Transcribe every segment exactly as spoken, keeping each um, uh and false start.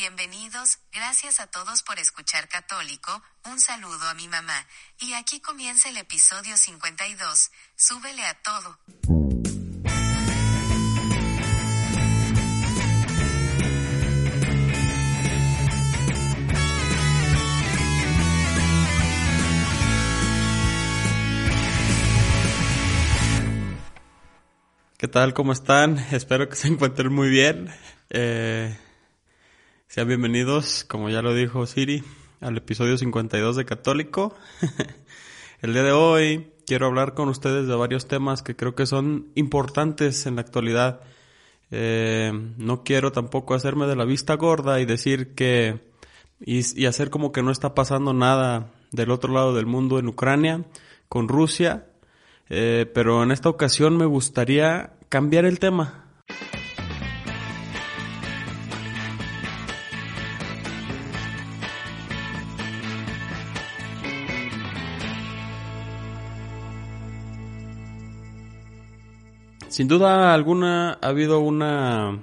Bienvenidos, gracias a todos por escuchar Católico, un saludo a mi mamá, y aquí comienza el episodio cincuenta y dos, súbele a todo. ¿Qué tal? ¿Cómo están? Espero que se encuentren muy bien. Eh, sean bienvenidos, como ya lo dijo Siri, al episodio cincuenta y dos de Católico. El día de hoy quiero hablar con ustedes de varios temas que creo que son importantes en la actualidad. Eh, no quiero tampoco hacerme de la vista gorda y decir que... Y, y hacer como que no está pasando nada del otro lado del mundo, en Ucrania, con Rusia... Eh, pero en esta ocasión me gustaría cambiar el tema. Sin duda alguna ha habido una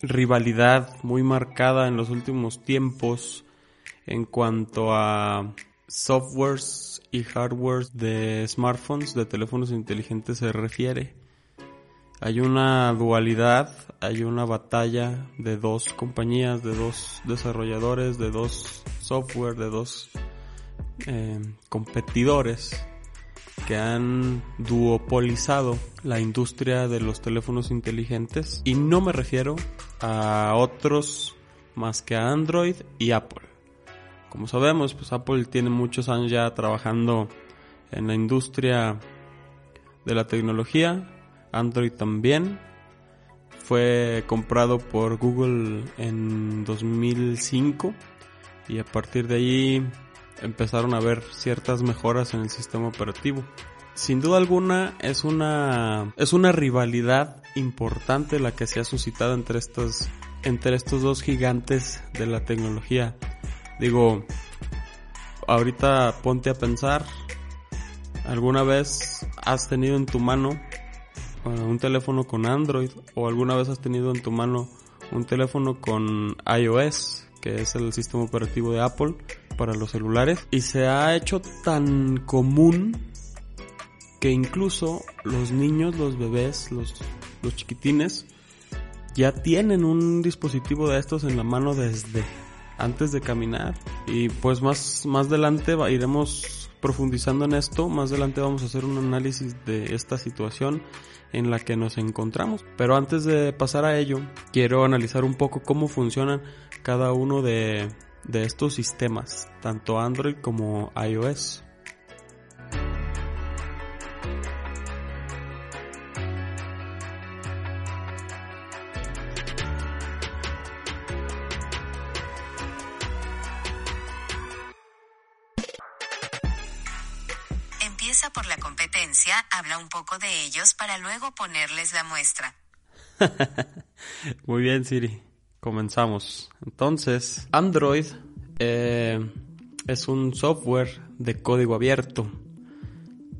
rivalidad muy marcada en los últimos tiempos en cuanto a softwares y hardware de smartphones, de teléfonos inteligentes se refiere. Hay una dualidad, hay una batalla de dos compañías, de dos desarrolladores, de dos software, de dos eh, competidores que han duopolizado la industria de los teléfonos inteligentes. Y no me refiero a otros más que a Android y Apple. Como sabemos, pues Apple tiene muchos años ya trabajando en la industria de la tecnología. Android también. Fue comprado por Google en dos mil cinco. Y a partir de ahí empezaron a ver ciertas mejoras en el sistema operativo. Sin duda alguna es una, es una rivalidad importante la que se ha suscitado entre estos, entre estos dos gigantes de la tecnología. Digo, ahorita ponte a pensar, ¿alguna vez has tenido en tu mano uh, un teléfono con Android? ¿O alguna vez has tenido en tu mano un teléfono con iOS, que es el sistema operativo de Apple para los celulares? Y se ha hecho tan común que incluso los niños, los bebés, los, los chiquitines, ya tienen un dispositivo de estos en la mano desde... antes de caminar. Y pues más, más adelante iremos profundizando en esto. Más adelante vamos a hacer un análisis de esta situación en la que nos encontramos. Pero antes de pasar a ello, quiero analizar un poco cómo funcionan cada uno de, de estos sistemas, tanto Android como iOS. Por la competencia, habla un poco de ellos para luego ponerles la muestra. Muy bien, Siri. Comenzamos. Entonces, Android eh, es un software de código abierto.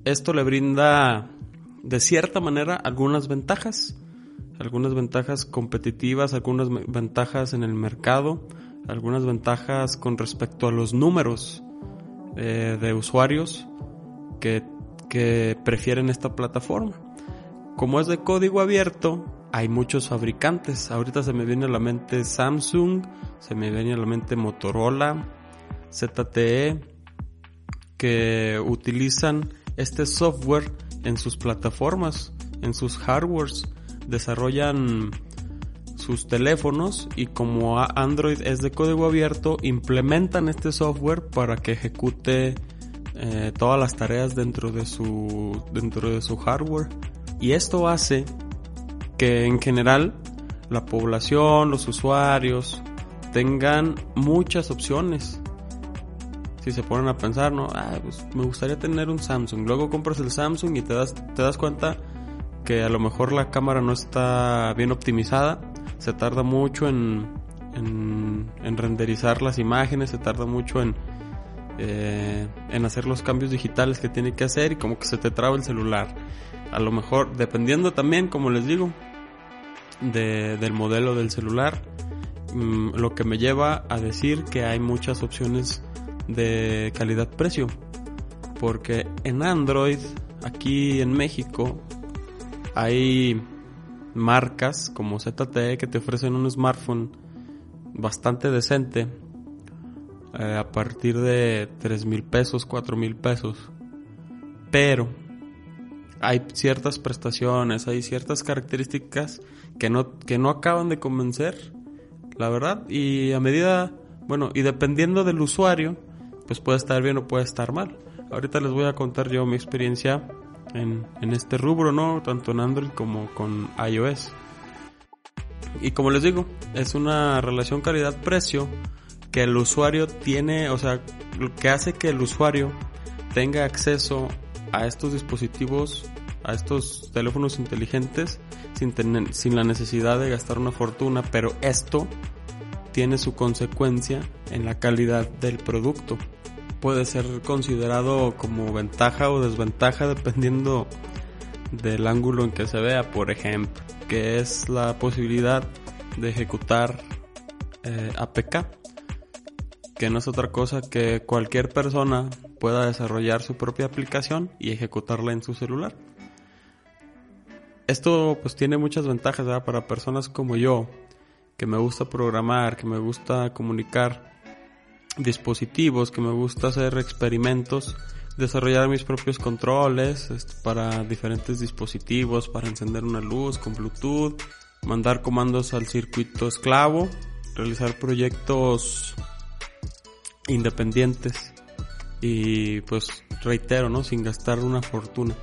Esto le brinda, de cierta manera, algunas ventajas. Algunas ventajas competitivas, algunas ventajas en el mercado, algunas ventajas con respecto a los números eh, de usuarios Que, que prefieren esta plataforma. Como es de código abierto, hay muchos fabricantes. Ahorita se me viene a la mente Samsung, se me viene a la mente Motorola, Z T E, que utilizan este software en sus plataformas, en sus hardwares. Desarrollan sus teléfonos y como Android es de código abierto, implementan este software para que ejecute Eh, todas las tareas dentro de su dentro de su hardware, y esto hace que en general la población, los usuarios tengan muchas opciones. Si se ponen a pensar, no, ah, pues me gustaría tener un Samsung, luego compras el Samsung y te das te das cuenta que a lo mejor la cámara no está bien optimizada, se tarda mucho en en, en renderizar las imágenes, se tarda mucho en Eh, en hacer los cambios digitales que tiene que hacer y como que se te traba el celular. A lo mejor, dependiendo también, como les digo, de, del modelo del celular, mmm, lo que me lleva a decir que hay muchas opciones de calidad-precio, porque en Android, aquí en México, hay marcas como Z T E que te ofrecen un smartphone bastante decente eh, a partir de tres mil pesos, cuatro mil pesos, pero hay ciertas prestaciones, hay ciertas características que no, que no acaban de convencer, la verdad, y a medida, bueno, y dependiendo del usuario, pues puede estar bien o puede estar mal. Ahorita les voy a contar yo mi experiencia en, en este rubro, ¿no? Tanto en Android como con iOS. Y como les digo, es una relación calidad-precio que el usuario tiene, o sea, que hace que el usuario tenga acceso a estos dispositivos, a estos teléfonos inteligentes sin tener, sin la necesidad de gastar una fortuna, pero esto tiene su consecuencia en la calidad del producto. Puede ser considerado como ventaja o desventaja dependiendo del ángulo en que se vea, por ejemplo, que es la posibilidad de ejecutar eh, A P K, que no es otra cosa que cualquier persona pueda desarrollar su propia aplicación y ejecutarla en su celular. Esto pues tiene muchas ventajas, ¿verdad? Para personas como yo, que me gusta programar, que me gusta comunicar dispositivos, que me gusta hacer experimentos, desarrollar mis propios controles para diferentes dispositivos, para encender una luz con Bluetooth, mandar comandos al circuito esclavo, realizar proyectos independientes y pues reitero, ¿no? Sin gastar una fortuna.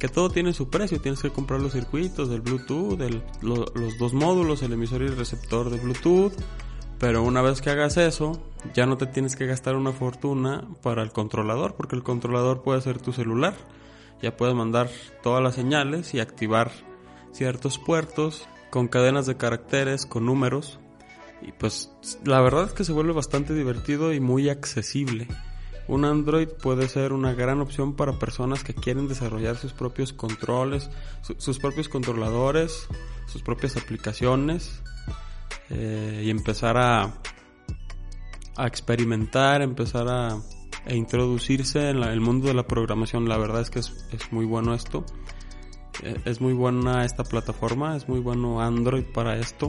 Que todo tiene su precio, tienes que comprar los circuitos del Bluetooth, del, lo, los dos módulos, el emisor y el receptor de Bluetooth, pero una vez que hagas eso, ya no te tienes que gastar una fortuna para el controlador, porque el controlador puede ser tu celular, ya puedes mandar todas las señales y activar ciertos puertos con cadenas de caracteres, con números, y pues la verdad es que se vuelve bastante divertido y muy accesible. Un Android puede ser una gran opción para personas que quieren desarrollar sus propios controles, su, sus propios controladores, sus propias aplicaciones eh, y empezar a, a experimentar, empezar a, a introducirse en la, el mundo de la programación. La verdad es que es, es muy bueno esto, eh, es muy buena esta plataforma, es muy bueno Android para esto,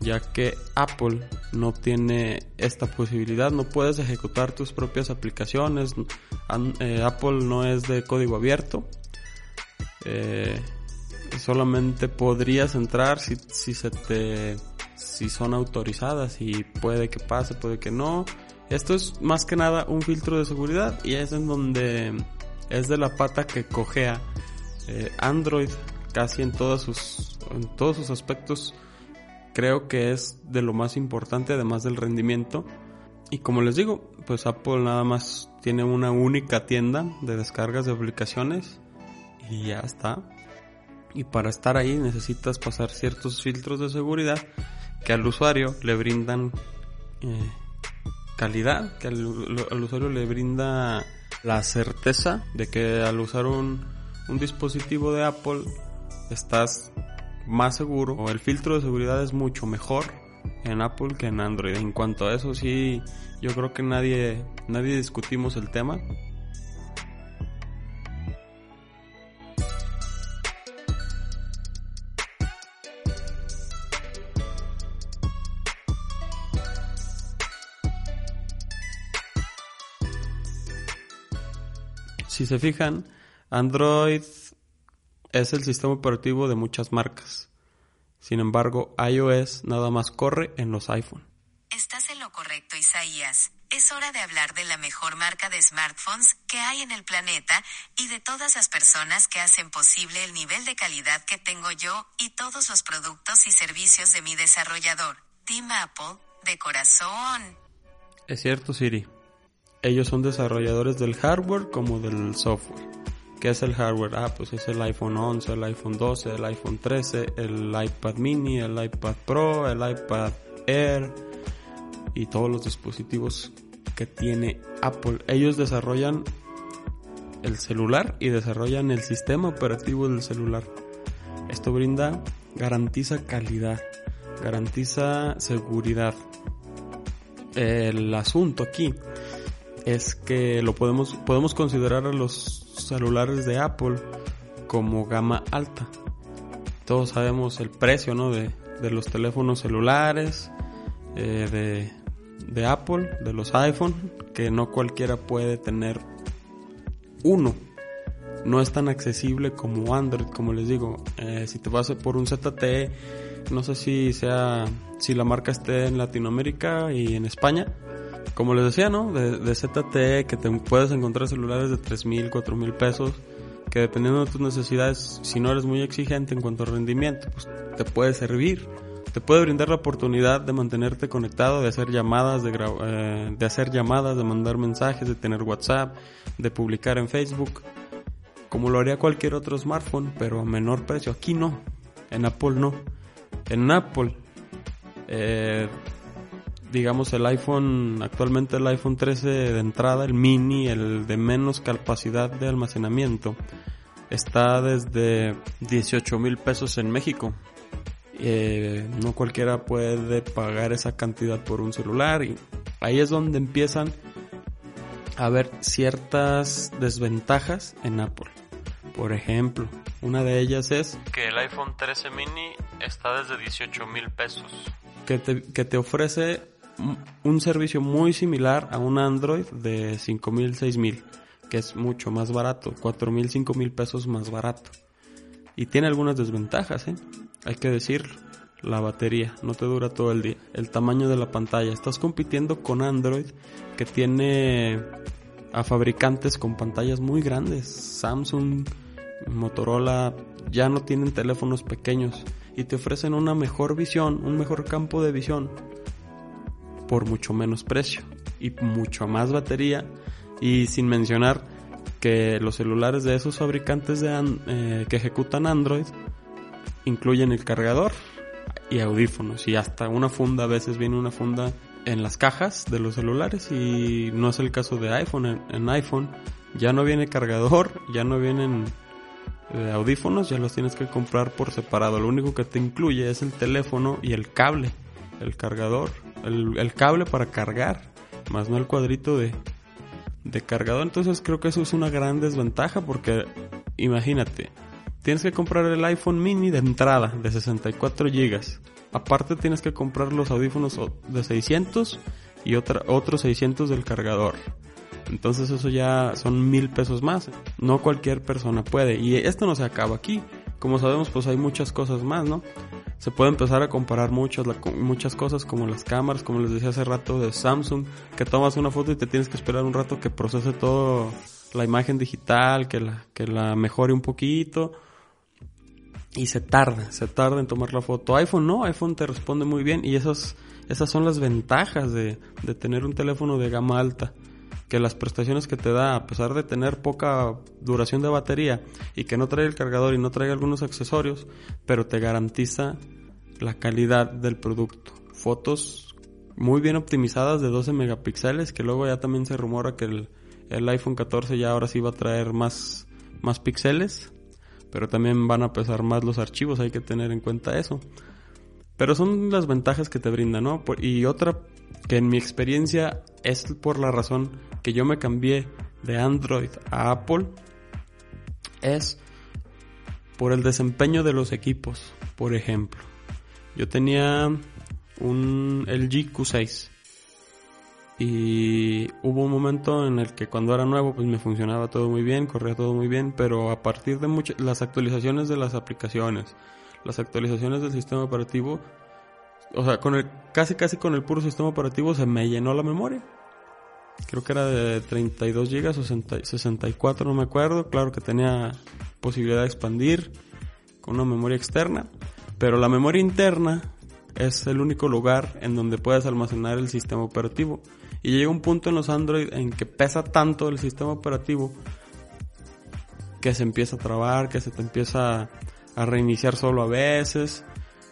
ya que Apple no tiene esta posibilidad, no puedes ejecutar tus propias aplicaciones. Apple no es de código abierto, eh, solamente podrías entrar si, si, se te, si son autorizadas, y puede que pase, puede que no. Esto es más que nada un filtro de seguridad y es en donde es de la pata que cojea eh, Android casi en todas sus, en todos sus aspectos. Creo que es de lo más importante, además del rendimiento. Y como les digo, pues Apple nada más tiene una única tienda de descargas de aplicaciones y ya está. Y para estar ahí necesitas pasar ciertos filtros de seguridad que al usuario le brindan eh, calidad, que al, al usuario le brinda la certeza de que al usar un, un dispositivo de Apple estás más seguro, o el filtro de seguridad es mucho mejor en Apple que en Android. En cuanto a eso, sí, yo creo que nadie, nadie discutimos el tema. Si se fijan, Android es el sistema operativo de muchas marcas. Sin embargo, iOS nada más corre en los iPhone. Estás en lo correcto, Isaías. Es hora de hablar de la mejor marca de smartphones que hay en el planeta y de todas las personas que hacen posible el nivel de calidad que tengo yo y todos los productos y servicios de mi desarrollador. Team Apple, de corazón. Es cierto, Siri. Ellos son desarrolladores del hardware como del software. ¿Qué es el hardware? Ah, pues es el iPhone once, el iPhone doce, el iPhone trece, el iPad mini, el iPad Pro, el iPad Air y todos los dispositivos que tiene Apple. Ellos desarrollan el celular y desarrollan el sistema operativo del celular. Esto brinda, garantiza calidad. garantiza seguridad. El asunto aquí es que lo podemos, podemos considerar a los celulares de Apple como gama alta. Todos sabemos el precio, ¿no? de, de los teléfonos celulares eh, de, de Apple, de los iPhone, que no cualquiera puede tener uno. No es tan accesible como Android, como les digo. Eh, si te vas por un Z T E, no sé si sea si la marca esté en Latinoamérica y en España, como les decía, ¿no? De, de Z T E, que te puedes encontrar celulares de tres mil, cuatro mil pesos, que dependiendo de tus necesidades, si no eres muy exigente en cuanto a rendimiento, pues te puede servir, te puede brindar la oportunidad de mantenerte conectado, de hacer llamadas, de, gra- eh, de hacer llamadas, de mandar mensajes, de tener WhatsApp, de publicar en Facebook, como lo haría cualquier otro smartphone, pero a menor precio. Aquí no, en Apple no. En Apple, eh, digamos el iPhone, actualmente el iPhone trece de entrada, el mini, el de menos capacidad de almacenamiento, está desde dieciocho mil pesos en México. Eh, no cualquiera puede pagar esa cantidad por un celular, y ahí es donde empiezan a haber ciertas desventajas en Apple. Por ejemplo, una de ellas es que el iPhone trece mini está desde dieciocho mil pesos. Que te, que te ofrece un servicio muy similar a un Android de cinco mil, seis mil, que es mucho más barato, cuatro mil, cinco mil pesos más barato. Y tiene algunas desventajas, ¿eh? Hay que decirlo. La batería no te dura todo el día. El tamaño de la pantalla. Estás compitiendo con Android, que tiene a fabricantes con pantallas muy grandes. Samsung, Motorola ya no tienen teléfonos pequeños y te ofrecen una mejor visión, un mejor campo de visión por mucho menos precio y mucho más batería. Y sin mencionar que los celulares de esos fabricantes de an- eh, que ejecutan Android incluyen el cargador y audífonos, y hasta una funda. A veces viene una funda en las cajas de los celulares, y no es el caso de iPhone. En, en iPhone ya no viene cargador, ya no vienen audífonos, ya los tienes que comprar por separado. Lo único que te incluye es el teléfono y el cable, el cargador, el, el cable para cargar, más no el cuadrito de, de cargador. Entonces creo que eso es una gran desventaja, porque imagínate, tienes que comprar el iPhone mini de entrada de sesenta y cuatro gigabytes, aparte tienes que comprar los audífonos de seiscientos y otra, otros seiscientos del cargador. Entonces eso ya son mil pesos más. No cualquier persona puede. Y esto no se acaba aquí. Como sabemos, pues hay muchas cosas más, ¿no? Se puede empezar a comparar muchas, muchas cosas, como las cámaras, como les decía hace rato, de Samsung, que tomas una foto y te tienes que esperar un rato que procese todo la imagen digital, que la, que la mejore un poquito. Y se tarda, se tarda en tomar la foto. iPhone no, iPhone te responde muy bien. Y esas, esas son las ventajas de, de tener un teléfono de gama alta. Que las prestaciones que te da, a pesar de tener poca duración de batería y que no trae el cargador y no trae algunos accesorios, pero te garantiza la calidad del producto. Fotos muy bien optimizadas de doce megapíxeles, que luego ya también se rumora que el, el iPhone catorce ya ahora sí va a traer más, más píxeles, pero también van a pesar más los archivos, hay que tener en cuenta eso. Pero son las ventajas que te brinda, ¿no? Y otra que en mi experiencia es por la razón que yo me cambié de Android a Apple, es por el desempeño de los equipos. Por ejemplo, yo tenía un L G Q seis y hubo un momento en el que cuando era nuevo pues me funcionaba todo muy bien, corría todo muy bien, pero a partir de muchas, las actualizaciones de las aplicaciones, las actualizaciones del sistema operativo, o sea, con el casi casi con el puro sistema operativo se me llenó la memoria. Creo que era de treinta y dos gigabytes o sesenta y cuatro, no me acuerdo. Claro que tenía posibilidad de expandir con una memoria externa, pero la memoria interna es el único lugar en donde puedes almacenar el sistema operativo. Y llega un punto en los Android en que pesa tanto el sistema operativo que se empieza a trabar, que se te empieza a reiniciar solo a veces.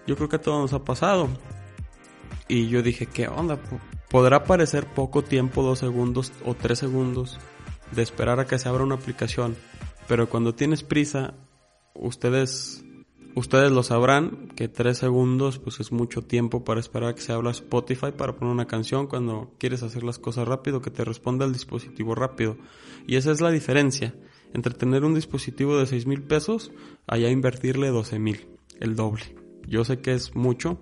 Yo creo que a todos nos ha pasado. Y yo dije, ¿qué onda? Podrá parecer poco tiempo, dos segundos o tres segundos, de esperar a que se abra una aplicación. Pero cuando tienes prisa, ustedes Ustedes lo sabrán que tres segundos pues es mucho tiempo para esperar a que se abra Spotify para poner una canción cuando quieres hacer las cosas rápido, que te responda el dispositivo rápido. Y esa es la diferencia entre tener un dispositivo de seis mil pesos a ya invertirle doce mil, el doble. Yo sé que es mucho,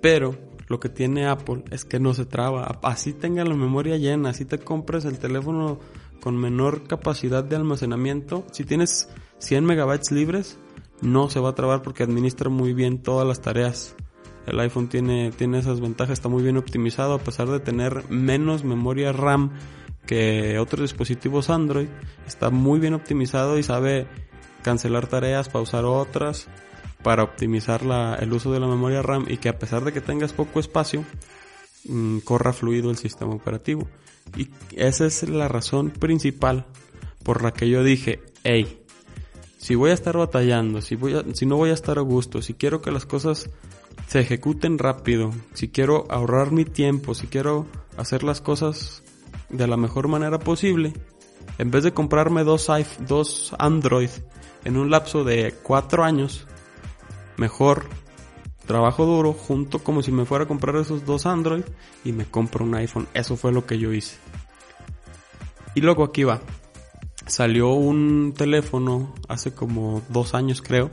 pero lo que tiene Apple es que no se traba. Así tenga la memoria llena, así te compres el teléfono con menor capacidad de almacenamiento, si tienes cien megabytes libres, no se va a trabar porque administra muy bien todas las tareas. El iPhone tiene, tiene esas ventajas, está muy bien optimizado a pesar de tener menos memoria RAM que otros dispositivos Android. Está muy bien optimizado y sabe cancelar tareas, pausar otras para optimizar la, el uso de la memoria RAM y que a pesar de que tengas poco espacio, mmm, corra fluido el sistema operativo. Y esa es la razón principal por la que yo dije, hey, si voy a estar batallando, si, voy a, si no voy a estar a gusto, si quiero que las cosas se ejecuten rápido, si quiero ahorrar mi tiempo, si quiero hacer las cosas de la mejor manera posible, en vez de comprarme dos, iPhone, dos Android en un lapso de cuatro años, mejor trabajo duro junto como si me fuera a comprar esos dos Android y me compro un iPhone. Eso fue lo que yo hice. Y luego aquí va. Salió un teléfono hace como dos años creo,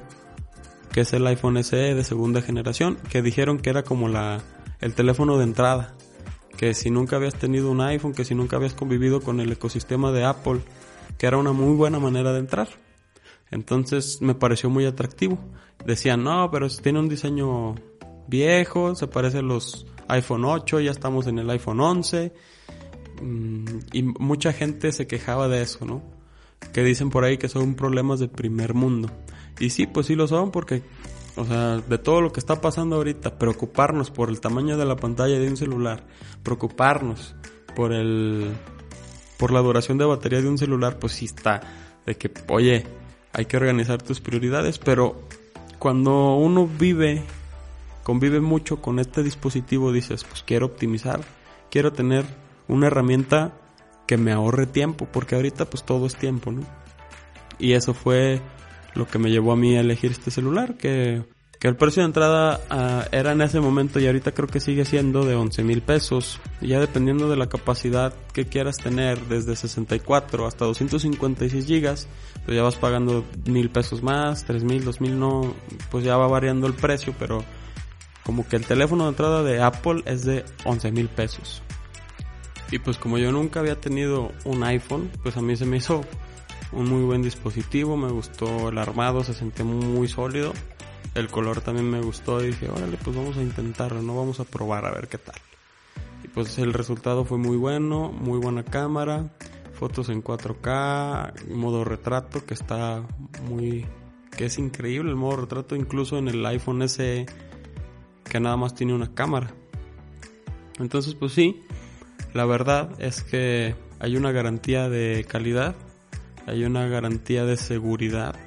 que es el iPhone S E de segunda generación, que dijeron que era como la el teléfono de entrada, que si nunca habías tenido un iPhone, que si nunca habías convivido con el ecosistema de Apple, que era una muy buena manera de entrar. Entonces me pareció muy atractivo. Decían, no, pero tiene un diseño viejo, se parece a los iPhone ocho, ya estamos en el iPhone once, y mucha gente se quejaba de eso, ¿no? Que dicen por ahí que son problemas de primer mundo. Y sí, pues sí lo son porque, o sea, de todo lo que está pasando ahorita, preocuparnos por el tamaño de la pantalla de un celular, preocuparnos por el por la duración de batería de un celular, pues sí está. De que, oye, hay que organizar tus prioridades, pero cuando uno vive, convive mucho con este dispositivo, dices, pues quiero optimizar, quiero tener una herramienta que me ahorre tiempo, porque ahorita pues todo es tiempo, ¿no? Y eso fue lo que me llevó a mí a elegir este celular, que, que el precio de entrada uh, era en ese momento y ahorita creo que sigue siendo de once mil pesos. Y ya dependiendo de la capacidad que quieras tener, desde sesenta y cuatro hasta doscientos cincuenta y seis gigas, pues ya vas pagando mil pesos más, tres mil, dos mil, no, pues ya va variando el precio, pero como que el teléfono de entrada de Apple es de once mil pesos. Y pues como yo nunca había tenido un iPhone, pues a mí se me hizo un muy buen dispositivo, me gustó el armado, se sentía muy sólido, el color también me gustó y dije, órale, pues vamos a intentarlo, no vamos a probar a ver qué tal. Y pues el resultado fue muy bueno, muy buena cámara, fotos en cuatro K, modo retrato que está muy, que es increíble el modo retrato incluso en el iPhone S E que nada más tiene una cámara. Entonces pues sí, la verdad es que hay una garantía de calidad, hay una garantía de seguridad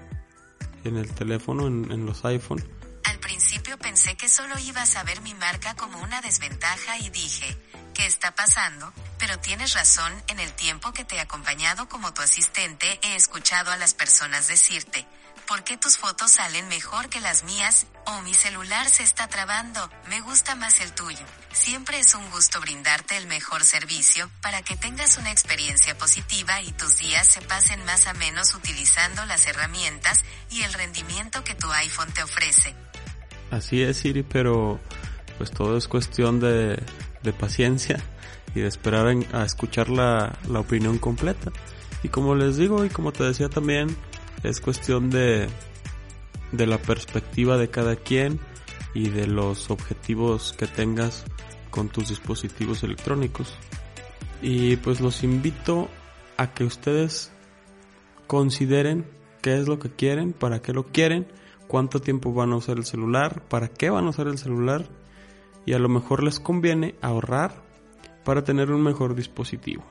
en el teléfono, en, en los iPhone. Al principio pensé que solo ibas a ver mi marca como una desventaja y dije, ¿qué está pasando? Pero tienes razón, en el tiempo que te he acompañado como tu asistente he escuchado a las personas decirte, ¿por qué tus fotos salen mejor que las mías? Oh, mi celular se está trabando, me gusta más el tuyo. Siempre es un gusto brindarte el mejor servicio, para que tengas una experiencia positiva y tus días se pasen más a menos utilizando las herramientas y el rendimiento que tu iPhone te ofrece. Así es, Siri, pero pues todo es cuestión de, de paciencia y de esperar a, a escuchar la, la opinión completa. Y como les digo y como te decía también, es cuestión de, de la perspectiva de cada quien y de los objetivos que tengas con tus dispositivos electrónicos. Y pues los invito a que ustedes consideren qué es lo que quieren, para qué lo quieren, cuánto tiempo van a usar el celular, para qué van a usar el celular y a lo mejor les conviene ahorrar para tener un mejor dispositivo.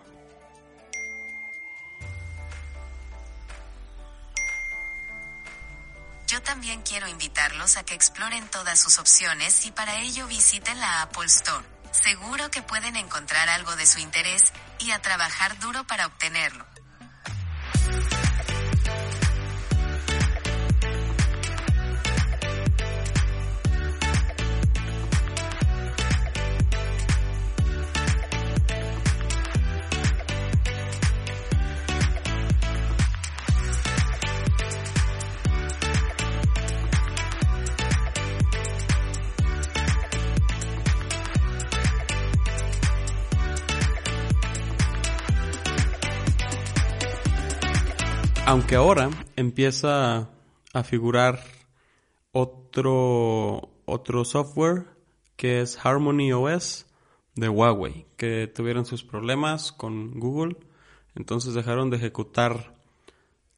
Quiero invitarlos a que exploren todas sus opciones y para ello visiten la Apple Store. Seguro que pueden encontrar algo de su interés y a trabajar duro para obtenerlo. Aunque ahora empieza a figurar otro, otro software que es Harmony O S de Huawei, que tuvieron sus problemas con Google, entonces dejaron de ejecutar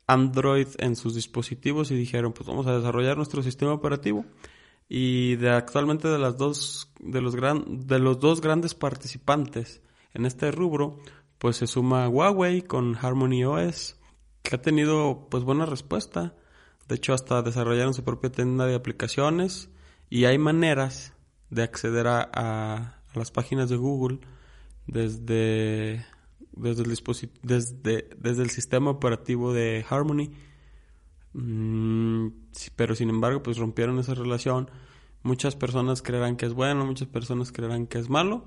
Android en sus dispositivos y dijeron, pues vamos a desarrollar nuestro sistema operativo. Y de actualmente de las dos de los gran de los dos grandes participantes en este rubro, pues se suma Huawei con Harmony O S, que ha tenido pues buena respuesta. De hecho, hasta desarrollaron su propia tienda de aplicaciones y hay maneras de acceder a, a, a las páginas de Google desde desde el dispositivo desde desde el sistema operativo de Harmony. Pero sin embargo, pues rompieron esa relación. Muchas personas creerán que es bueno, muchas personas creerán que es malo.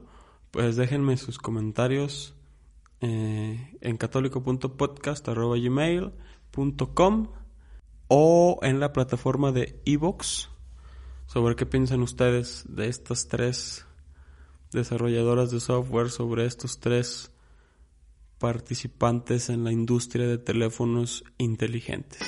Pues déjenme sus comentarios eh, en católico punto podcast arroba gmail punto com o en la plataforma de Evox sobre qué piensan ustedes de estas tres desarrolladoras de software, sobre estos tres participantes en la industria de teléfonos inteligentes.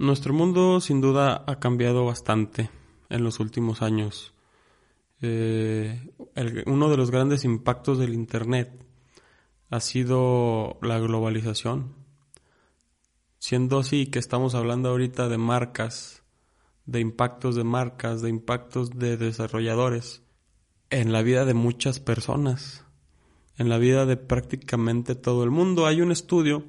Nuestro mundo sin duda ha cambiado bastante en los últimos años. Eh, el, uno de los grandes impactos del Internet ha sido la globalización. Siendo así que estamos hablando ahorita de marcas, de impactos de marcas, de impactos de desarrolladores en la vida de muchas personas, en la vida de prácticamente todo el mundo. Hay un estudio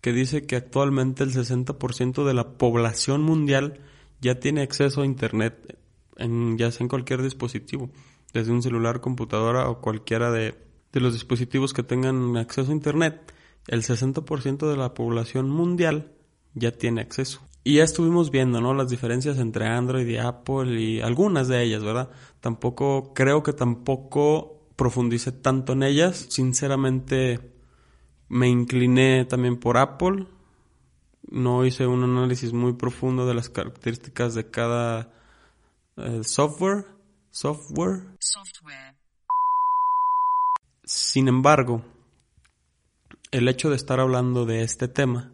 que dice que actualmente el sesenta por ciento de la población mundial ya tiene acceso a Internet, en, ya sea en cualquier dispositivo, desde un celular, computadora o cualquiera de, de los dispositivos que tengan acceso a Internet. El sesenta por ciento de la población mundial ya tiene acceso. Y ya estuvimos viendo, ¿no?, las diferencias entre Android y Apple y algunas de ellas, ¿verdad? Tampoco, creo que tampoco profundice tanto en ellas. Sinceramente, me incliné también por Apple. No hice un análisis muy profundo de las características de cada eh, software. Software. Software. Sin embargo, el hecho de estar hablando de este tema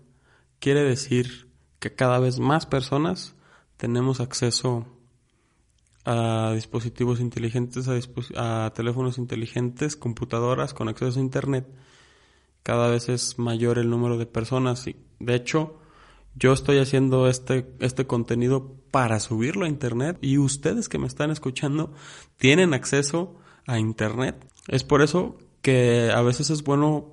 quiere decir que cada vez más personas tenemos acceso a dispositivos inteligentes, a, dispos- a teléfonos inteligentes, computadoras con acceso a Internet. Cada vez es mayor el número de personas y, de hecho, yo estoy haciendo este, este contenido para subirlo a Internet y ustedes que me están escuchando tienen acceso a Internet. Es por eso que a veces es bueno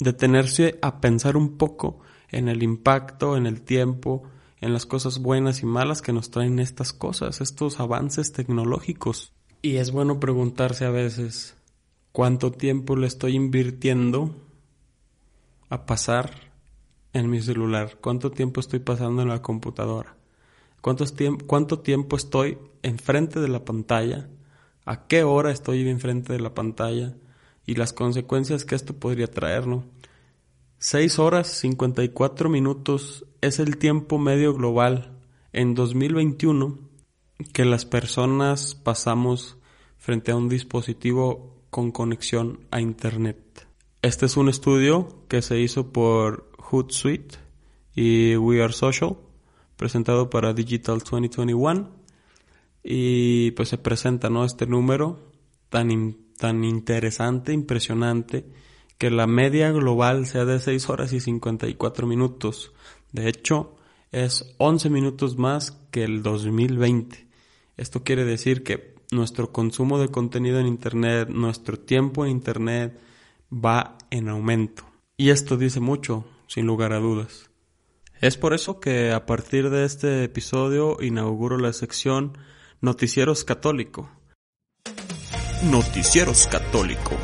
detenerse a pensar un poco en el impacto, en el tiempo, en las cosas buenas y malas que nos traen estas cosas, estos avances tecnológicos. Y es bueno preguntarse a veces, ¿cuánto tiempo le estoy invirtiendo a pasar en mi celular? ¿Cuánto tiempo estoy pasando en la computadora? ¿Cuánto tiempo, cuánto tiempo estoy enfrente de la pantalla? ¿A qué hora estoy enfrente de la pantalla? Y las consecuencias que esto podría traer, ¿no? seis horas cincuenta y cuatro minutos es el tiempo medio global en dos mil veintiuno que las personas pasamos frente a un dispositivo con conexión a Internet. Este es un estudio que se hizo por Hootsuite y We Are Social, presentado para Digital veinte veintiuno, y pues se presenta, ¿no?, este número tan, in- tan interesante, impresionante, que la media global sea de seis horas y cincuenta y cuatro minutos. De hecho, es once minutos más que el dos mil veinte. Esto quiere decir que nuestro consumo de contenido en Internet, nuestro tiempo en Internet va en aumento. Y esto dice mucho, sin lugar a dudas. Es por eso que a partir de este episodio inauguro la sección Noticieros Católico. Noticieros Católico.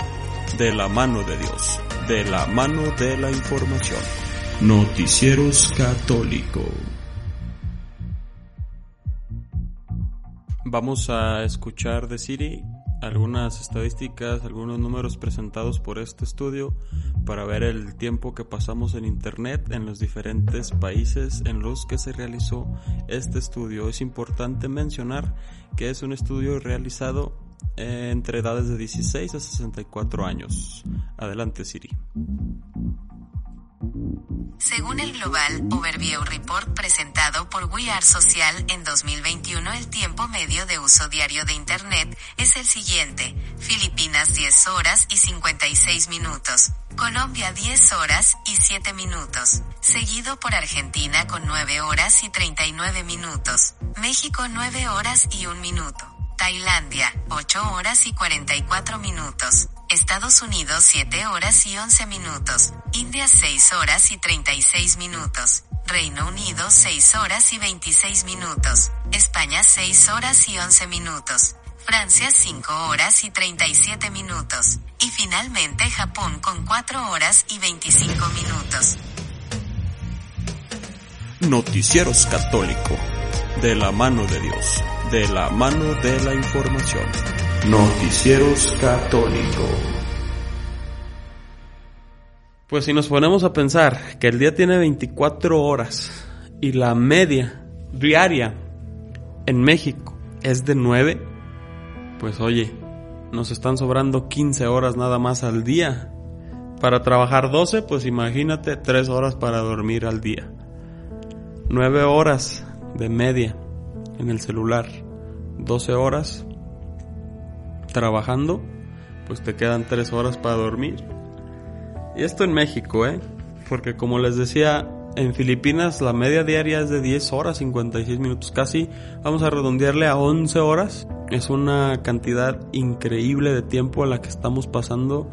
De la mano de Dios. De la mano de la información. Noticieros Católico. Vamos a escuchar de Siri algunas estadísticas, algunos números presentados por este estudio para ver el tiempo que pasamos en internet en los diferentes países en los que se realizó este estudio. Es importante mencionar que es un estudio realizado entre edades de dieciséis a sesenta y cuatro años. Adelante, Siri. Según el Global Overview Report presentado por We Are Social en dos mil veintiuno, el tiempo medio de uso diario de Internet es el siguiente: Filipinas diez horas y cincuenta y seis minutos, Colombia diez horas y siete minutos, seguido por Argentina con nueve horas y treinta y nueve minutos, México nueve horas y un minuto. Tailandia, ocho horas y cuarenta y cuatro minutos. Estados Unidos, siete horas y once minutos. India, seis horas y treinta y seis minutos. Reino Unido, seis horas y veintiséis minutos. España, seis horas y once minutos. Francia, cinco horas y treinta y siete minutos. Y finalmente Japón con cuatro horas y veinticinco minutos. Noticieros Católico. De la mano de Dios, de la mano de la información. Noticieros Católico. Pues si nos ponemos a pensar que el día tiene veinticuatro horas y la media diaria en México es de nueve, pues oye, nos están sobrando quince horas nada más al día. Para trabajar doce, pues imagínate tres horas para dormir al día. nueve horas de media en el celular, doce horas trabajando, pues te quedan tres horas para dormir. Y esto en México, ¿eh? Porque como les decía, en Filipinas la media diaria es de diez horas, cincuenta y seis minutos, casi, vamos a redondearle a once horas. Es una cantidad increíble de tiempo a la que estamos pasando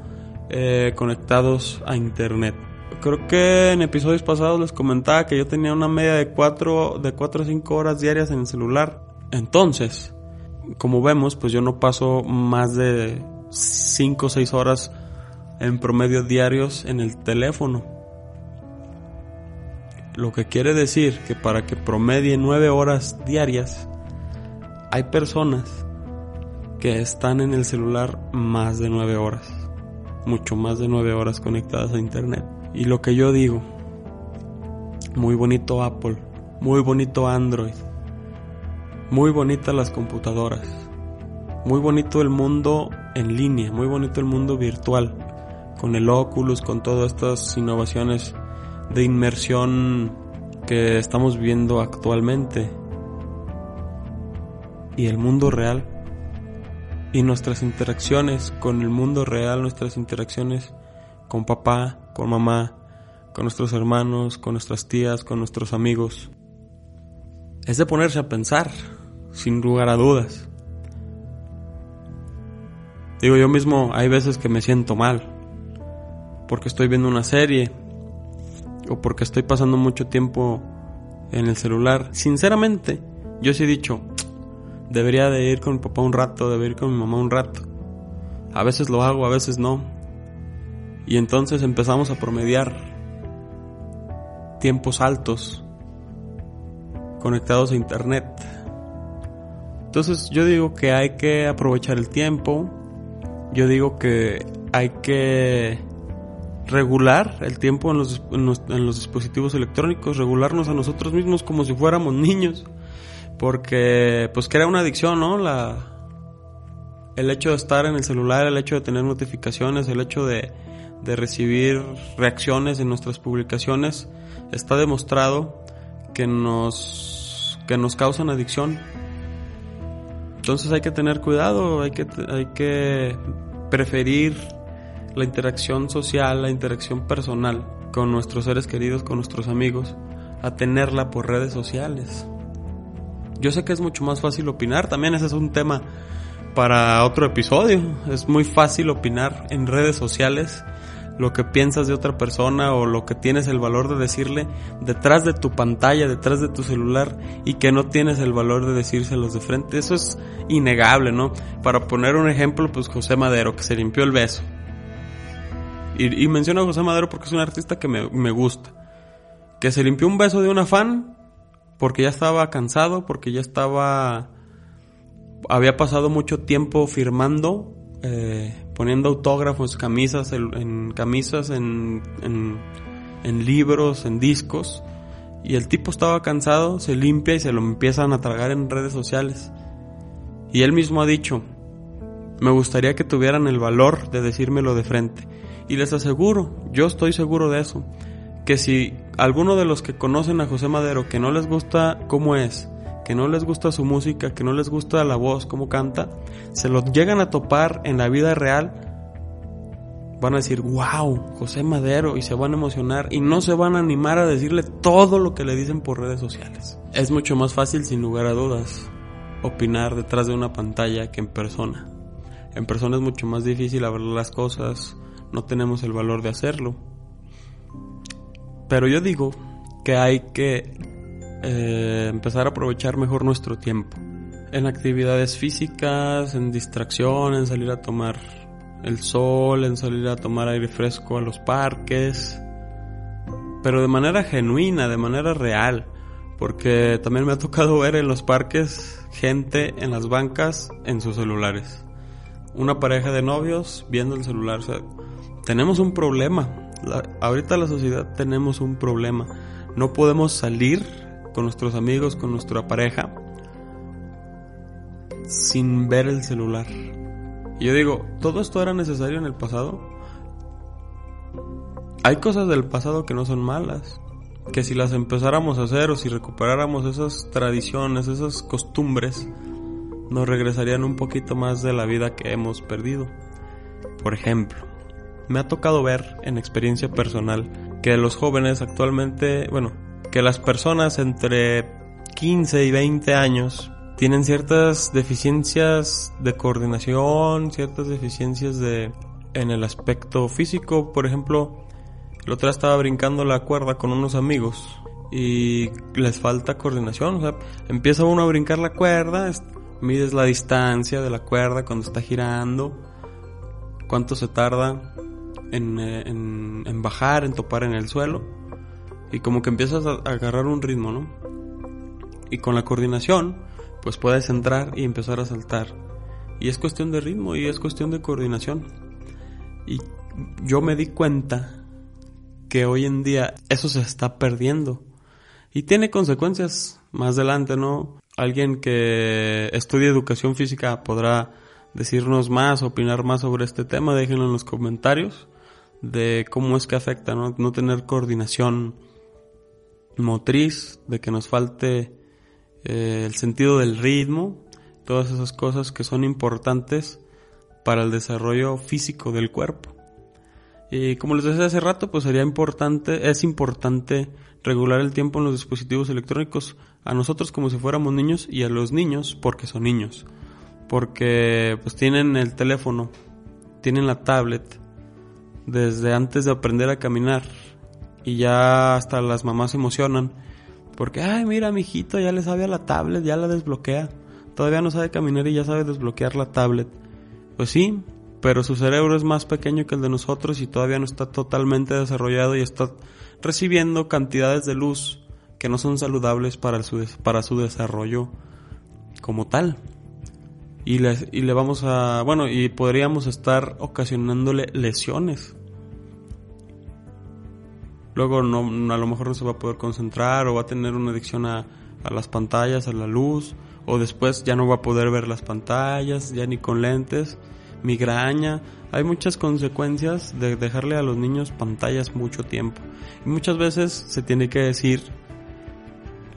eh, conectados a internet. Creo que en episodios pasados les comentaba que yo tenía una media de cuatro de cuatro a cinco horas diarias en el celular. Entonces, como vemos, pues yo no paso más de cinco o seis horas en promedio diarios en el teléfono. Lo que quiere decir que para que promedie nueve horas diarias, hay personas que están en el celular más de nueve horas. Mucho más de nueve horas conectadas a internet. Y lo que yo digo, muy bonito Apple, muy bonito Android, muy bonitas las computadoras, muy bonito el mundo en línea, muy bonito el mundo virtual, con el Oculus, con todas estas innovaciones de inmersión que estamos viviendo actualmente. Y el mundo real, y nuestras interacciones con el mundo real, nuestras interacciones con papá, con mamá, con nuestros hermanos, con nuestras tías, con nuestros amigos. Es de ponerse a pensar, sin lugar a dudas. Digo, yo mismo hay veces que me siento mal porque estoy viendo una serie o porque estoy pasando mucho tiempo en el celular. Sinceramente, yo sí he dicho, debería de ir con mi papá un rato, debería ir con mi mamá un rato. A veces lo hago, a veces no. Y entonces empezamos a promediar tiempos altos conectados a internet. Entonces yo digo que hay que aprovechar el tiempo. Yo digo que hay que regular el tiempo en los, en los, en los dispositivos electrónicos. Regularnos a nosotros mismos como si fuéramos niños. Porque pues crea una adicción, ¿no? La, el hecho de estar en el celular, el hecho de tener notificaciones, el hecho de de recibir reacciones en nuestras publicaciones, está demostrado que nos que nos causan adicción. Entonces hay que tener cuidado, hay que hay que preferir la interacción social, la interacción personal con nuestros seres queridos, con nuestros amigos, a tenerla por redes sociales. Yo sé que es mucho más fácil opinar, también ese es un tema para otro episodio. Es muy fácil opinar en redes sociales lo que piensas de otra persona o lo que tienes el valor de decirle detrás de tu pantalla, detrás de tu celular, y que no tienes el valor de decírselos de frente. Eso es innegable, ¿no? Para poner un ejemplo, pues José Madero, que se limpió el beso. Y, y menciono a José Madero porque es un artista que me, me gusta. Que se limpió un beso de una fan porque ya estaba cansado, porque ya estaba había pasado mucho tiempo firmando, eh, poniendo autógrafos, camisas, en, en camisas, en, en, en libros, en discos, y el tipo estaba cansado, se limpia y se lo empiezan a tragar en redes sociales. Y él mismo ha dicho: me gustaría que tuvieran el valor de decírmelo de frente. Y les aseguro, yo estoy seguro de eso, que si alguno de los que conocen a José Madero, que no les gusta cómo es, que no les gusta su música, que no les gusta la voz, cómo canta, se los llegan a topar en la vida real, van a decir: wow, José Madero, y se van a emocionar y no se van a animar a decirle todo lo que le dicen por redes sociales. Es mucho más fácil, sin lugar a dudas, opinar detrás de una pantalla que en persona. En persona es mucho más difícil hablar las cosas, no tenemos el valor de hacerlo. Pero yo digo que hay que eh, empezar a aprovechar mejor nuestro tiempo. En actividades físicas, en distracción, en salir a tomar el sol, en salir a tomar aire fresco a los parques. Pero de manera genuina, de manera real. Porque también me ha tocado ver en los parques gente en las bancas en sus celulares. Una pareja de novios viendo el celular. O sea, tenemos un problema. La, ahorita la sociedad tenemos un problema. No podemos salir con nuestros amigos, con nuestra pareja, sin ver el celular. Y yo digo, ¿todo esto era necesario en el pasado? Hay cosas del pasado que no son malas, que si las empezáramos a hacer o si recuperáramos esas tradiciones, esas costumbres, nos regresarían un poquito más de la vida que hemos perdido. Por ejemplo, me ha tocado ver en experiencia personal que los jóvenes actualmente, bueno, que las personas entre quince y veinte años tienen ciertas deficiencias de coordinación, ciertas deficiencias de en el aspecto físico. Por ejemplo, el otro día estaba brincando la cuerda con unos amigos y les falta coordinación. O sea, empieza uno a brincar la cuerda, mides la distancia de la cuerda cuando está girando, cuánto se tarda En, en, en bajar, en topar en el suelo, y como que empiezas a, a agarrar un ritmo, ¿no? Y con la coordinación pues puedes entrar y empezar a saltar, y es cuestión de ritmo y es cuestión de coordinación. Y yo me di cuenta que hoy en día eso se está perdiendo y tiene consecuencias más adelante, ¿no? Alguien que estudie educación física podrá decirnos más, opinar más sobre este tema. Déjenlo en los comentarios de cómo es que afecta, ¿no? No tener coordinación motriz, de que nos falte eh, el sentido del ritmo, todas esas cosas que son importantes para el desarrollo físico del cuerpo. Y como les decía hace rato, pues sería importante, es importante regular el tiempo en los dispositivos electrónicos, a nosotros como si fuéramos niños y a los niños porque son niños, porque pues tienen el teléfono, tienen la tablet desde antes de aprender a caminar, y ya hasta las mamás se emocionan porque, ay, mira, mi hijito ya le sabe a la tablet, ya la desbloquea. Todavía no sabe caminar y ya sabe desbloquear la tablet. Pues sí, pero su cerebro es más pequeño que el de nosotros y todavía no está totalmente desarrollado y está recibiendo cantidades de luz que no son saludables para su, para su desarrollo como tal. Y le, y le vamos a... Bueno, y podríamos estar ocasionándole lesiones. Luego no, a lo mejor no se va a poder concentrar, o va a tener una adicción a, a las pantallas, a la luz, o después ya no va a poder ver las pantallas, ya ni con lentes, migraña. Hay muchas consecuencias de dejarle a los niños pantallas mucho tiempo. Y muchas veces se tiene que decir...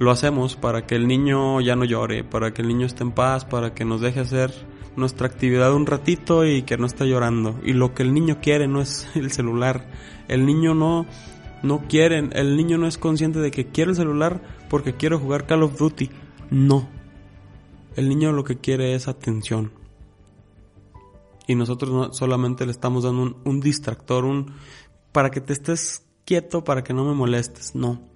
Lo hacemos para que el niño ya no llore, para que el niño esté en paz, para que nos deje hacer nuestra actividad un ratito y que no esté llorando. Y lo que el niño quiere no es el celular. El niño no, no quiere, el niño no es consciente de que quiere el celular porque quiere jugar Call of Duty. No. El niño lo que quiere es atención. Y nosotros no, solamente le estamos dando un, un distractor, un para que te estés quieto, para que no me molestes. No.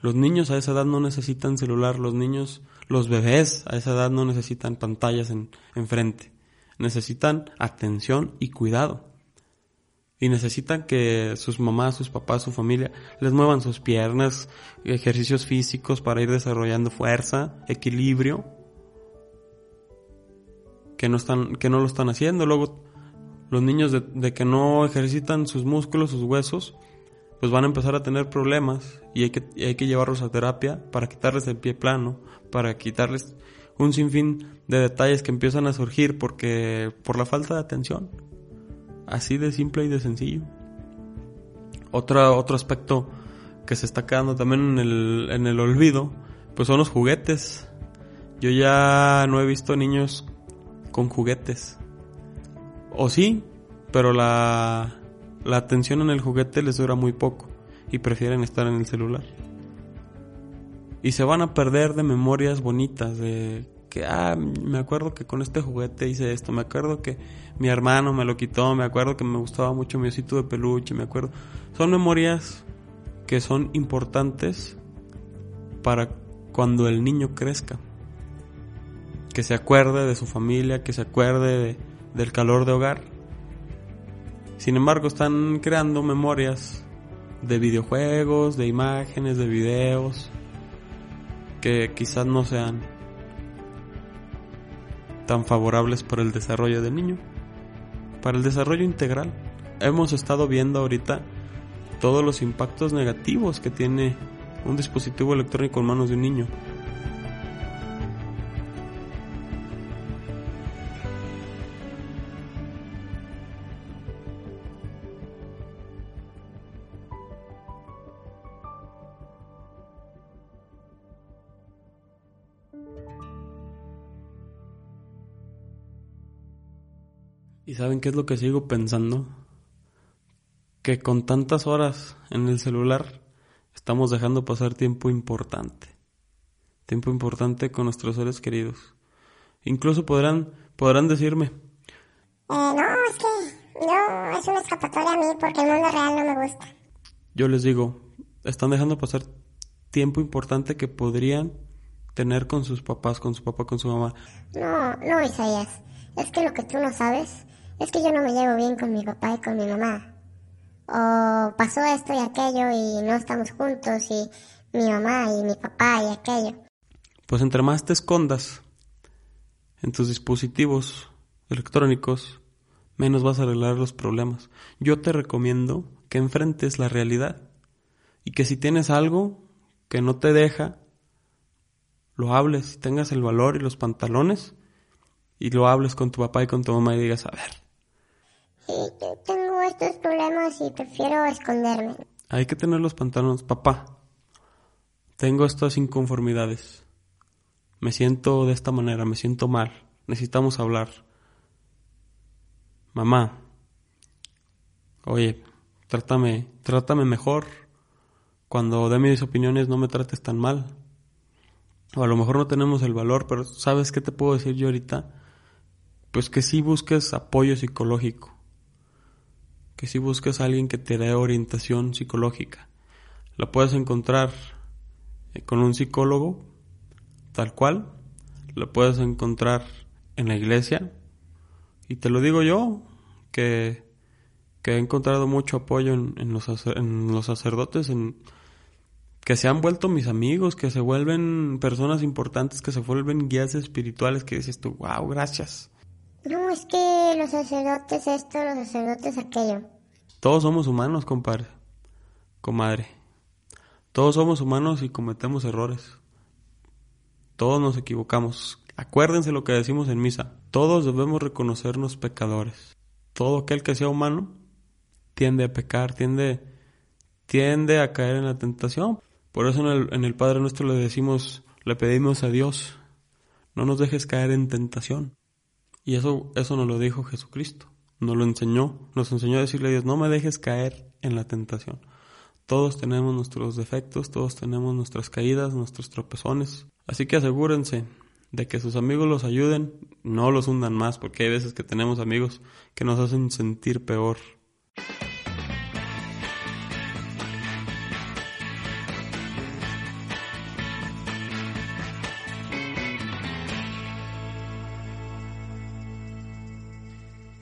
Los niños a esa edad no necesitan celular, los niños, los bebés a esa edad no necesitan pantallas en, enfrente. Necesitan atención y cuidado. Y necesitan que sus mamás, sus papás, su familia les muevan sus piernas, ejercicios físicos para ir desarrollando fuerza, equilibrio. que no están, que no lo están haciendo. Luego los niños de, de que no ejercitan sus músculos, sus huesos, pues van a empezar a tener problemas, y hay que, y hay que llevarlos a terapia para quitarles el pie plano, para quitarles un sinfín de detalles que empiezan a surgir porque por la falta de atención. Así de simple y de sencillo. Otra, otro aspecto que se está quedando también en el, en el olvido, pues son los juguetes. Yo ya no he visto niños con juguetes. O sí, pero la, la atención en el juguete les dura muy poco y prefieren estar en el celular. Y se van a perder de memorias bonitas, de que, ah, me acuerdo que con este juguete hice esto, me acuerdo que mi hermano me lo quitó, me acuerdo que me gustaba mucho mi osito de peluche, me acuerdo. Son memorias que son importantes para cuando el niño crezca. Que se acuerde de su familia, que se acuerde de, del calor de hogar. Sin embargo, están creando memorias de videojuegos, de imágenes, de videos, que quizás no sean tan favorables para el desarrollo del niño, para el desarrollo integral. Hemos estado viendo ahorita todos los impactos negativos que tiene un dispositivo electrónico en manos de un niño. ¿Y saben qué es lo que sigo pensando? Que con tantas horas en el celular estamos dejando pasar tiempo importante. Tiempo importante con nuestros seres queridos. Incluso podrán podrán decirme, Eh, no, es que no, es una escapatoria a mí porque el mundo real no me gusta. Yo les digo, están dejando pasar tiempo importante que podrían tener con sus papás, con su papá, con su mamá. No, no, Isaías, es que lo que tú no sabes es que yo no me llevo bien con mi papá y con mi mamá. O pasó esto y aquello y no estamos juntos, y mi mamá y mi papá y aquello. Pues entre más te escondas en tus dispositivos electrónicos, menos vas a arreglar los problemas. Yo te recomiendo que enfrentes la realidad y que si tienes algo que no te deja, lo hables, tengas el valor y los pantalones y lo hables con tu papá y con tu mamá y digas, a ver, sí, tengo estos problemas y prefiero esconderme. Hay que tener los pantalones. Papá, tengo estas inconformidades. Me siento de esta manera, me siento mal. Necesitamos hablar. Mamá, oye, trátame, trátame mejor. Cuando dé mis opiniones no me trates tan mal. O a lo mejor no tenemos el valor, pero ¿sabes qué te puedo decir yo ahorita? Pues que sí busques apoyo psicológico. Que si buscas a alguien que te dé orientación psicológica, la puedes encontrar con un psicólogo, tal cual, la puedes encontrar en la iglesia, y te lo digo yo, que, que he encontrado mucho apoyo en, en, los, en los sacerdotes, en, que se han vuelto mis amigos, que se vuelven personas importantes, que se vuelven guías espirituales, que dices tú, wow, gracias. No, es que los sacerdotes esto, los sacerdotes aquello. Todos somos humanos, compadre, comadre. Todos somos humanos y cometemos errores. Todos nos equivocamos. Acuérdense lo que decimos en misa. Todos debemos reconocernos pecadores. Todo aquel que sea humano tiende a pecar, tiende, tiende a caer en la tentación. Por eso en el, en el Padre Nuestro le decimos, le pedimos a Dios, no nos dejes caer en tentación. Y eso, eso nos lo dijo Jesucristo, nos lo enseñó, nos enseñó a decirle a Dios, no me dejes caer en la tentación. Todos tenemos nuestros defectos, todos tenemos nuestras caídas, nuestros tropezones. Así que asegúrense de que sus amigos los ayuden, no los hundan más, porque hay veces que tenemos amigos que nos hacen sentir peor.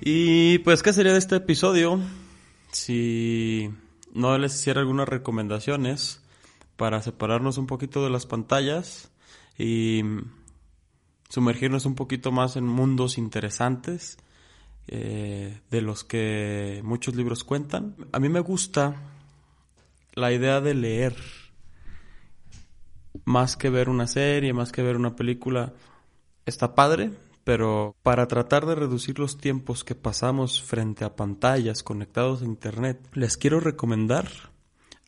Y pues, ¿qué sería de este episodio si no les hiciera algunas recomendaciones para separarnos un poquito de las pantallas y sumergirnos un poquito más en mundos interesantes eh, de los que muchos libros cuentan. A mí me gusta la idea de leer, más que ver una serie, más que ver una película. Está padre, pero para tratar de reducir los tiempos que pasamos frente a pantallas conectados a internet, les quiero recomendar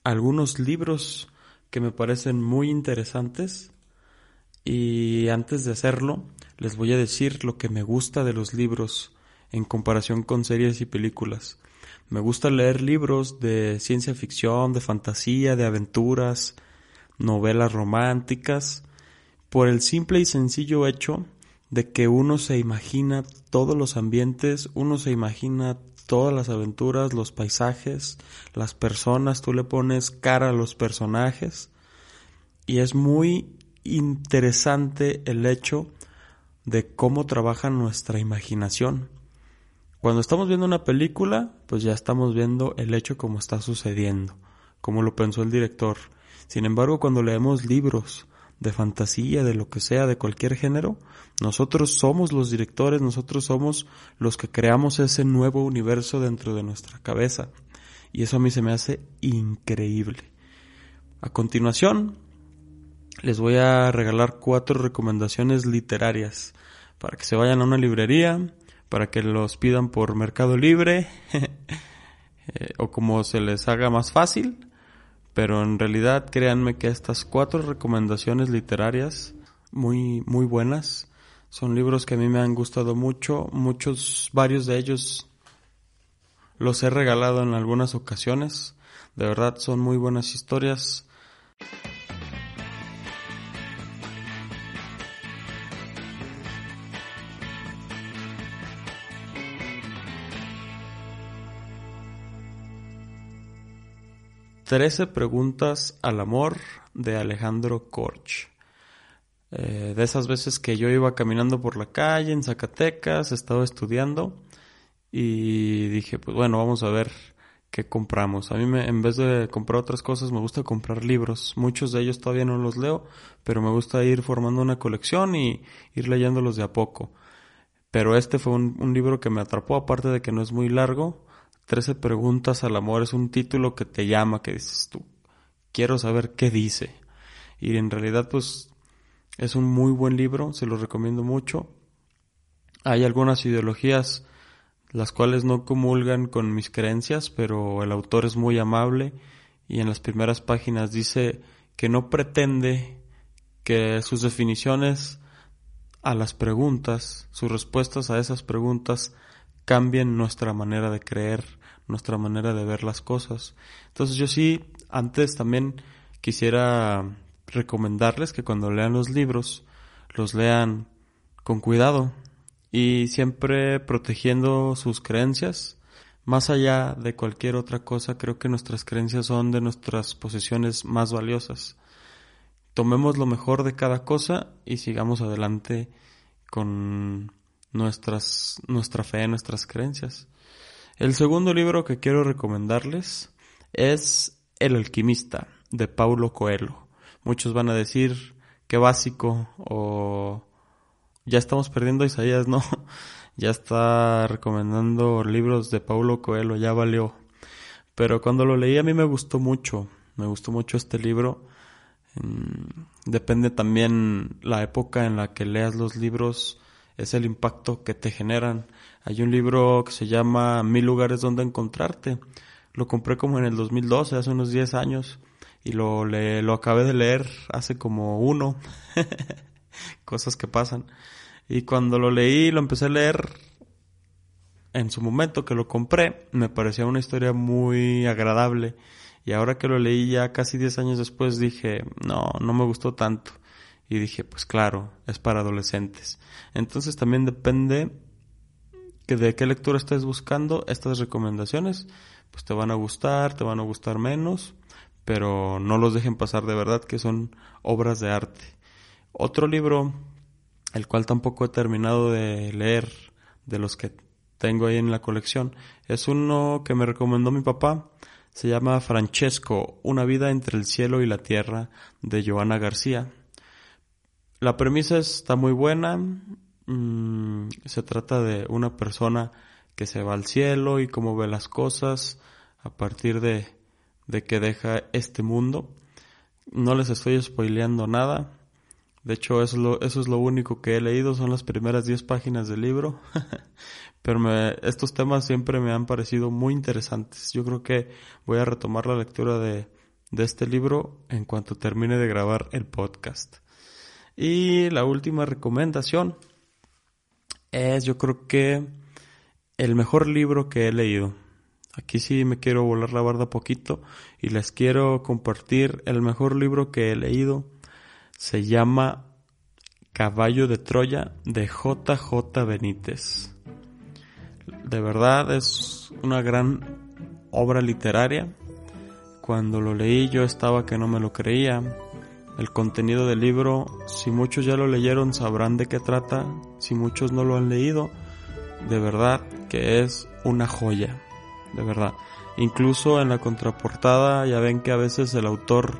algunos libros que me parecen muy interesantes. Y antes de hacerlo, les voy a decir lo que me gusta de los libros en comparación con series y películas. Me gusta leer libros de ciencia ficción, de fantasía, de aventuras, novelas románticas, por el simple y sencillo hecho de que uno se imagina todos los ambientes, uno se imagina todas las aventuras, los paisajes, las personas, tú le pones cara a los personajes, y es muy interesante el hecho de cómo trabaja nuestra imaginación. Cuando estamos viendo una película, pues ya estamos viendo el hecho como está sucediendo, como lo pensó el director. Sin embargo, cuando leemos libros de fantasía, de lo que sea, de cualquier género, nosotros somos los directores, nosotros somos los que creamos ese nuevo universo dentro de nuestra cabeza. Y eso a mí se me hace increíble. A continuación, les voy a regalar cuatro recomendaciones literarias para que se vayan a una librería, para que los pidan por Mercado Libre eh, o como se les haga más fácil. Pero en realidad créanme que estas cuatro recomendaciones literarias muy muy buenas son libros que a mí me han gustado mucho, muchos, varios de ellos los he regalado en algunas ocasiones. De verdad son muy buenas historias. trece preguntas al amor de Alejandro Corch. Eh, de esas veces que yo iba caminando por la calle en Zacatecas, estaba estudiando y dije, pues bueno, vamos a ver qué compramos. A mí me, en vez de comprar otras cosas, me gusta comprar libros. Muchos de ellos todavía no los leo, pero me gusta ir formando una colección y ir leyéndolos de a poco. Pero este fue un, un libro que me atrapó, aparte de que no es muy largo. trece preguntas al amor es un título que te llama, que dices tú, quiero saber qué dice. Y en realidad pues es un muy buen libro, se lo recomiendo mucho. Hay algunas ideologías las cuales no comulgan con mis creencias, pero el autor es muy amable y en las primeras páginas dice que no pretende que sus definiciones a las preguntas, sus respuestas a esas preguntas cambien nuestra manera de creer, nuestra manera de ver las cosas. Entonces yo sí, antes también quisiera recomendarles que cuando lean los libros, los lean con cuidado y siempre protegiendo sus creencias. Más allá de cualquier otra cosa, creo que nuestras creencias son de nuestras posesiones más valiosas. Tomemos lo mejor de cada cosa y sigamos adelante con nuestras nuestra fe, nuestras creencias. El segundo libro que quiero recomendarles es El alquimista de Paulo Coelho. Muchos van a decir qué básico o ya estamos perdiendo a Isaías, no, ya está recomendando libros de Paulo Coelho, ya valió. Pero cuando lo leí a mí me gustó mucho, me gustó mucho este libro. Depende también la época en la que leas los libros, es el impacto que te generan. Hay un libro que se llama Mil lugares donde encontrarte. Lo compré como en el dos mil doce, hace unos diez años. Y lo, le, lo acabé de leer hace como uno. Cosas que pasan. Y cuando lo leí, lo empecé a leer en su momento que lo compré. Me parecía una historia muy agradable. Y ahora que lo leí ya casi diez años después, dije, no, no me gustó tanto. Y dije, pues claro, es para adolescentes. Entonces también depende que de qué lectura estés buscando. Estas recomendaciones pues te van a gustar, te van a gustar menos, pero no los dejen pasar, de verdad que son obras de arte. Otro libro, el cual tampoco he terminado de leer, de los que tengo ahí en la colección, es uno que me recomendó mi papá. Se llama Francesco, una vida entre el cielo y la tierra, de Johanna García. La premisa está muy buena. Mm, se trata de una persona que se va al cielo y cómo ve las cosas a partir de, de que deja este mundo. No les estoy spoileando nada. De hecho, eso es lo, eso es lo único que he leído. Son las primeras diez páginas del libro. Pero me, estos temas siempre me han parecido muy interesantes. Yo creo que voy a retomar la lectura de, de este libro en cuanto termine de grabar el podcast. Y la última recomendación es, yo creo que, el mejor libro que he leído. Aquí sí me quiero volar la barda poquito y les quiero compartir el mejor libro que he leído. Se llama Caballo de Troya, de J J Benítez. De verdad es una gran obra literaria. Cuando lo leí yo estaba que no me lo creía. El contenido del libro, si muchos ya lo leyeron sabrán de qué trata. Si muchos no lo han leído, de verdad que es una joya. De verdad. Incluso en la contraportada ya ven que a veces el autor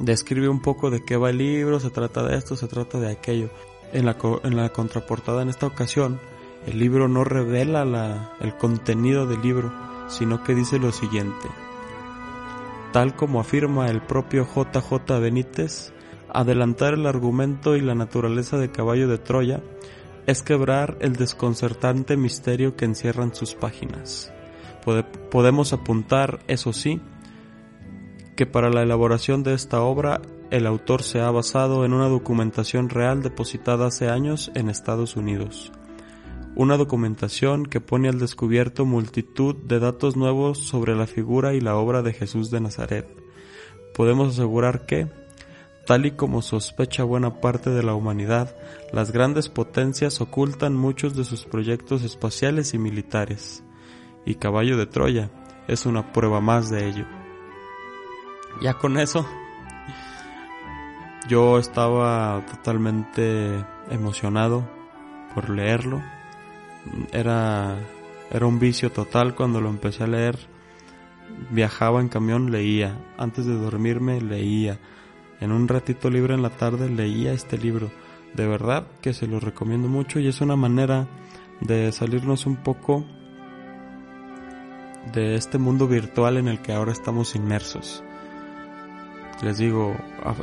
describe un poco de qué va el libro, se trata de esto, se trata de aquello. En la, en la contraportada en esta ocasión, el libro no revela la, el contenido del libro, sino que dice lo siguiente. Tal como afirma el propio J J Benítez, adelantar el argumento y la naturaleza de Caballo de Troya es quebrar el desconcertante misterio que encierran sus páginas. Pod- podemos apuntar, eso sí, que para la elaboración de esta obra el autor se ha basado en una documentación real depositada hace años en Estados Unidos. Una documentación que pone al descubierto multitud de datos nuevos sobre la figura y la obra de Jesús de Nazaret. Podemos asegurar que, tal y como sospecha buena parte de la humanidad, las grandes potencias ocultan muchos de sus proyectos espaciales y militares. Y Caballo de Troya es una prueba más de ello. Ya con eso, yo estaba totalmente emocionado por leerlo. Era, era un vicio total cuando lo empecé a leer. Viajaba en camión, leía. Antes de dormirme, leía. En un ratito libre en la tarde leía este libro. De verdad que se lo recomiendo mucho y es una manera de salirnos un poco de este mundo virtual en el que ahora estamos inmersos. Les digo,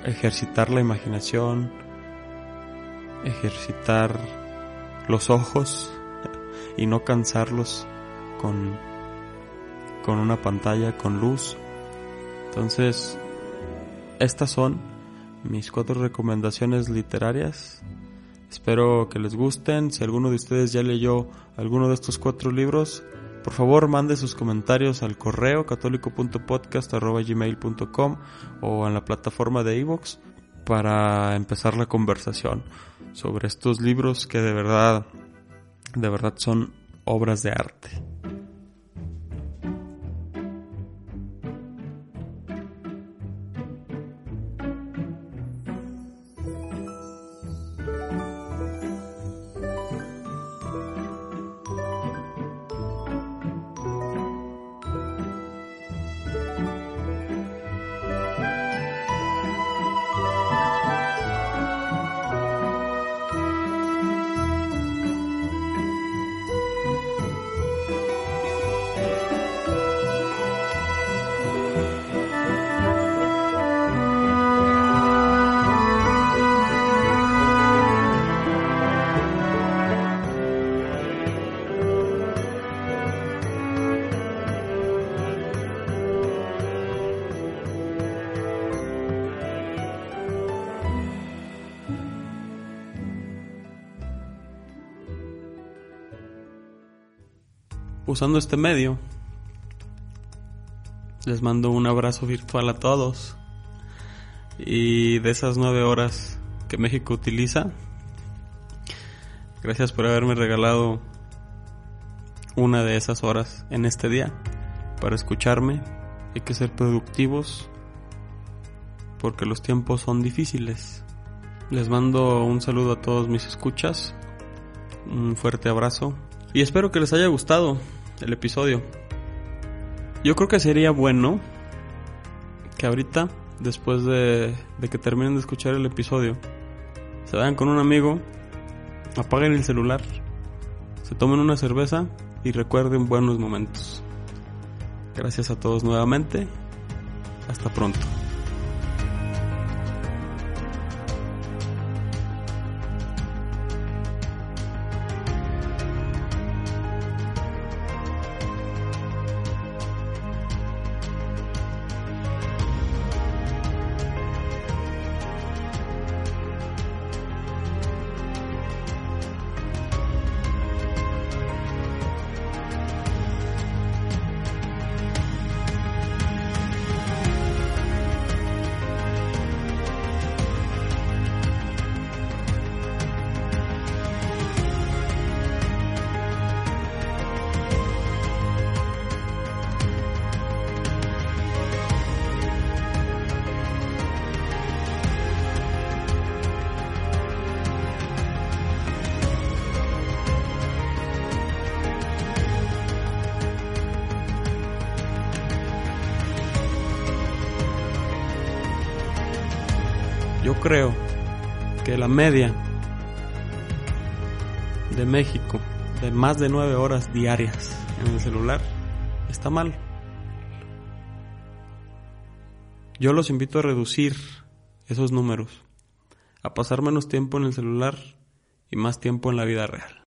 ejercitar la imaginación, ejercitar los ojos y no cansarlos con, con una pantalla, con luz. Entonces, estas son mis cuatro recomendaciones literarias. Espero que les gusten. Si alguno de ustedes ya leyó alguno de estos cuatro libros, por favor mande sus comentarios al correo católico punto podcast arroba gmail punto com o en la plataforma de Evox para empezar la conversación sobre estos libros que de verdad, de verdad son obras de arte. Usando este medio, les mando un abrazo virtual a todos. Y de esas nueve horas que México utiliza, gracias por haberme regalado una de esas horas en este día para escucharme. Hay que ser productivos porque los tiempos son difíciles. Les mando un saludo a todos mis escuchas, un fuerte abrazo y espero que les haya gustado el episodio. Yo creo que sería bueno que ahorita, después de, de que terminen de escuchar el episodio, se vayan con un amigo, apaguen el celular, se tomen una cerveza y recuerden buenos momentos. Gracias a todos nuevamente. Hasta pronto. Yo creo que la media de México de más de nueve horas diarias en el celular está mal. Yo los invito a reducir esos números, a pasar menos tiempo en el celular y más tiempo en la vida real.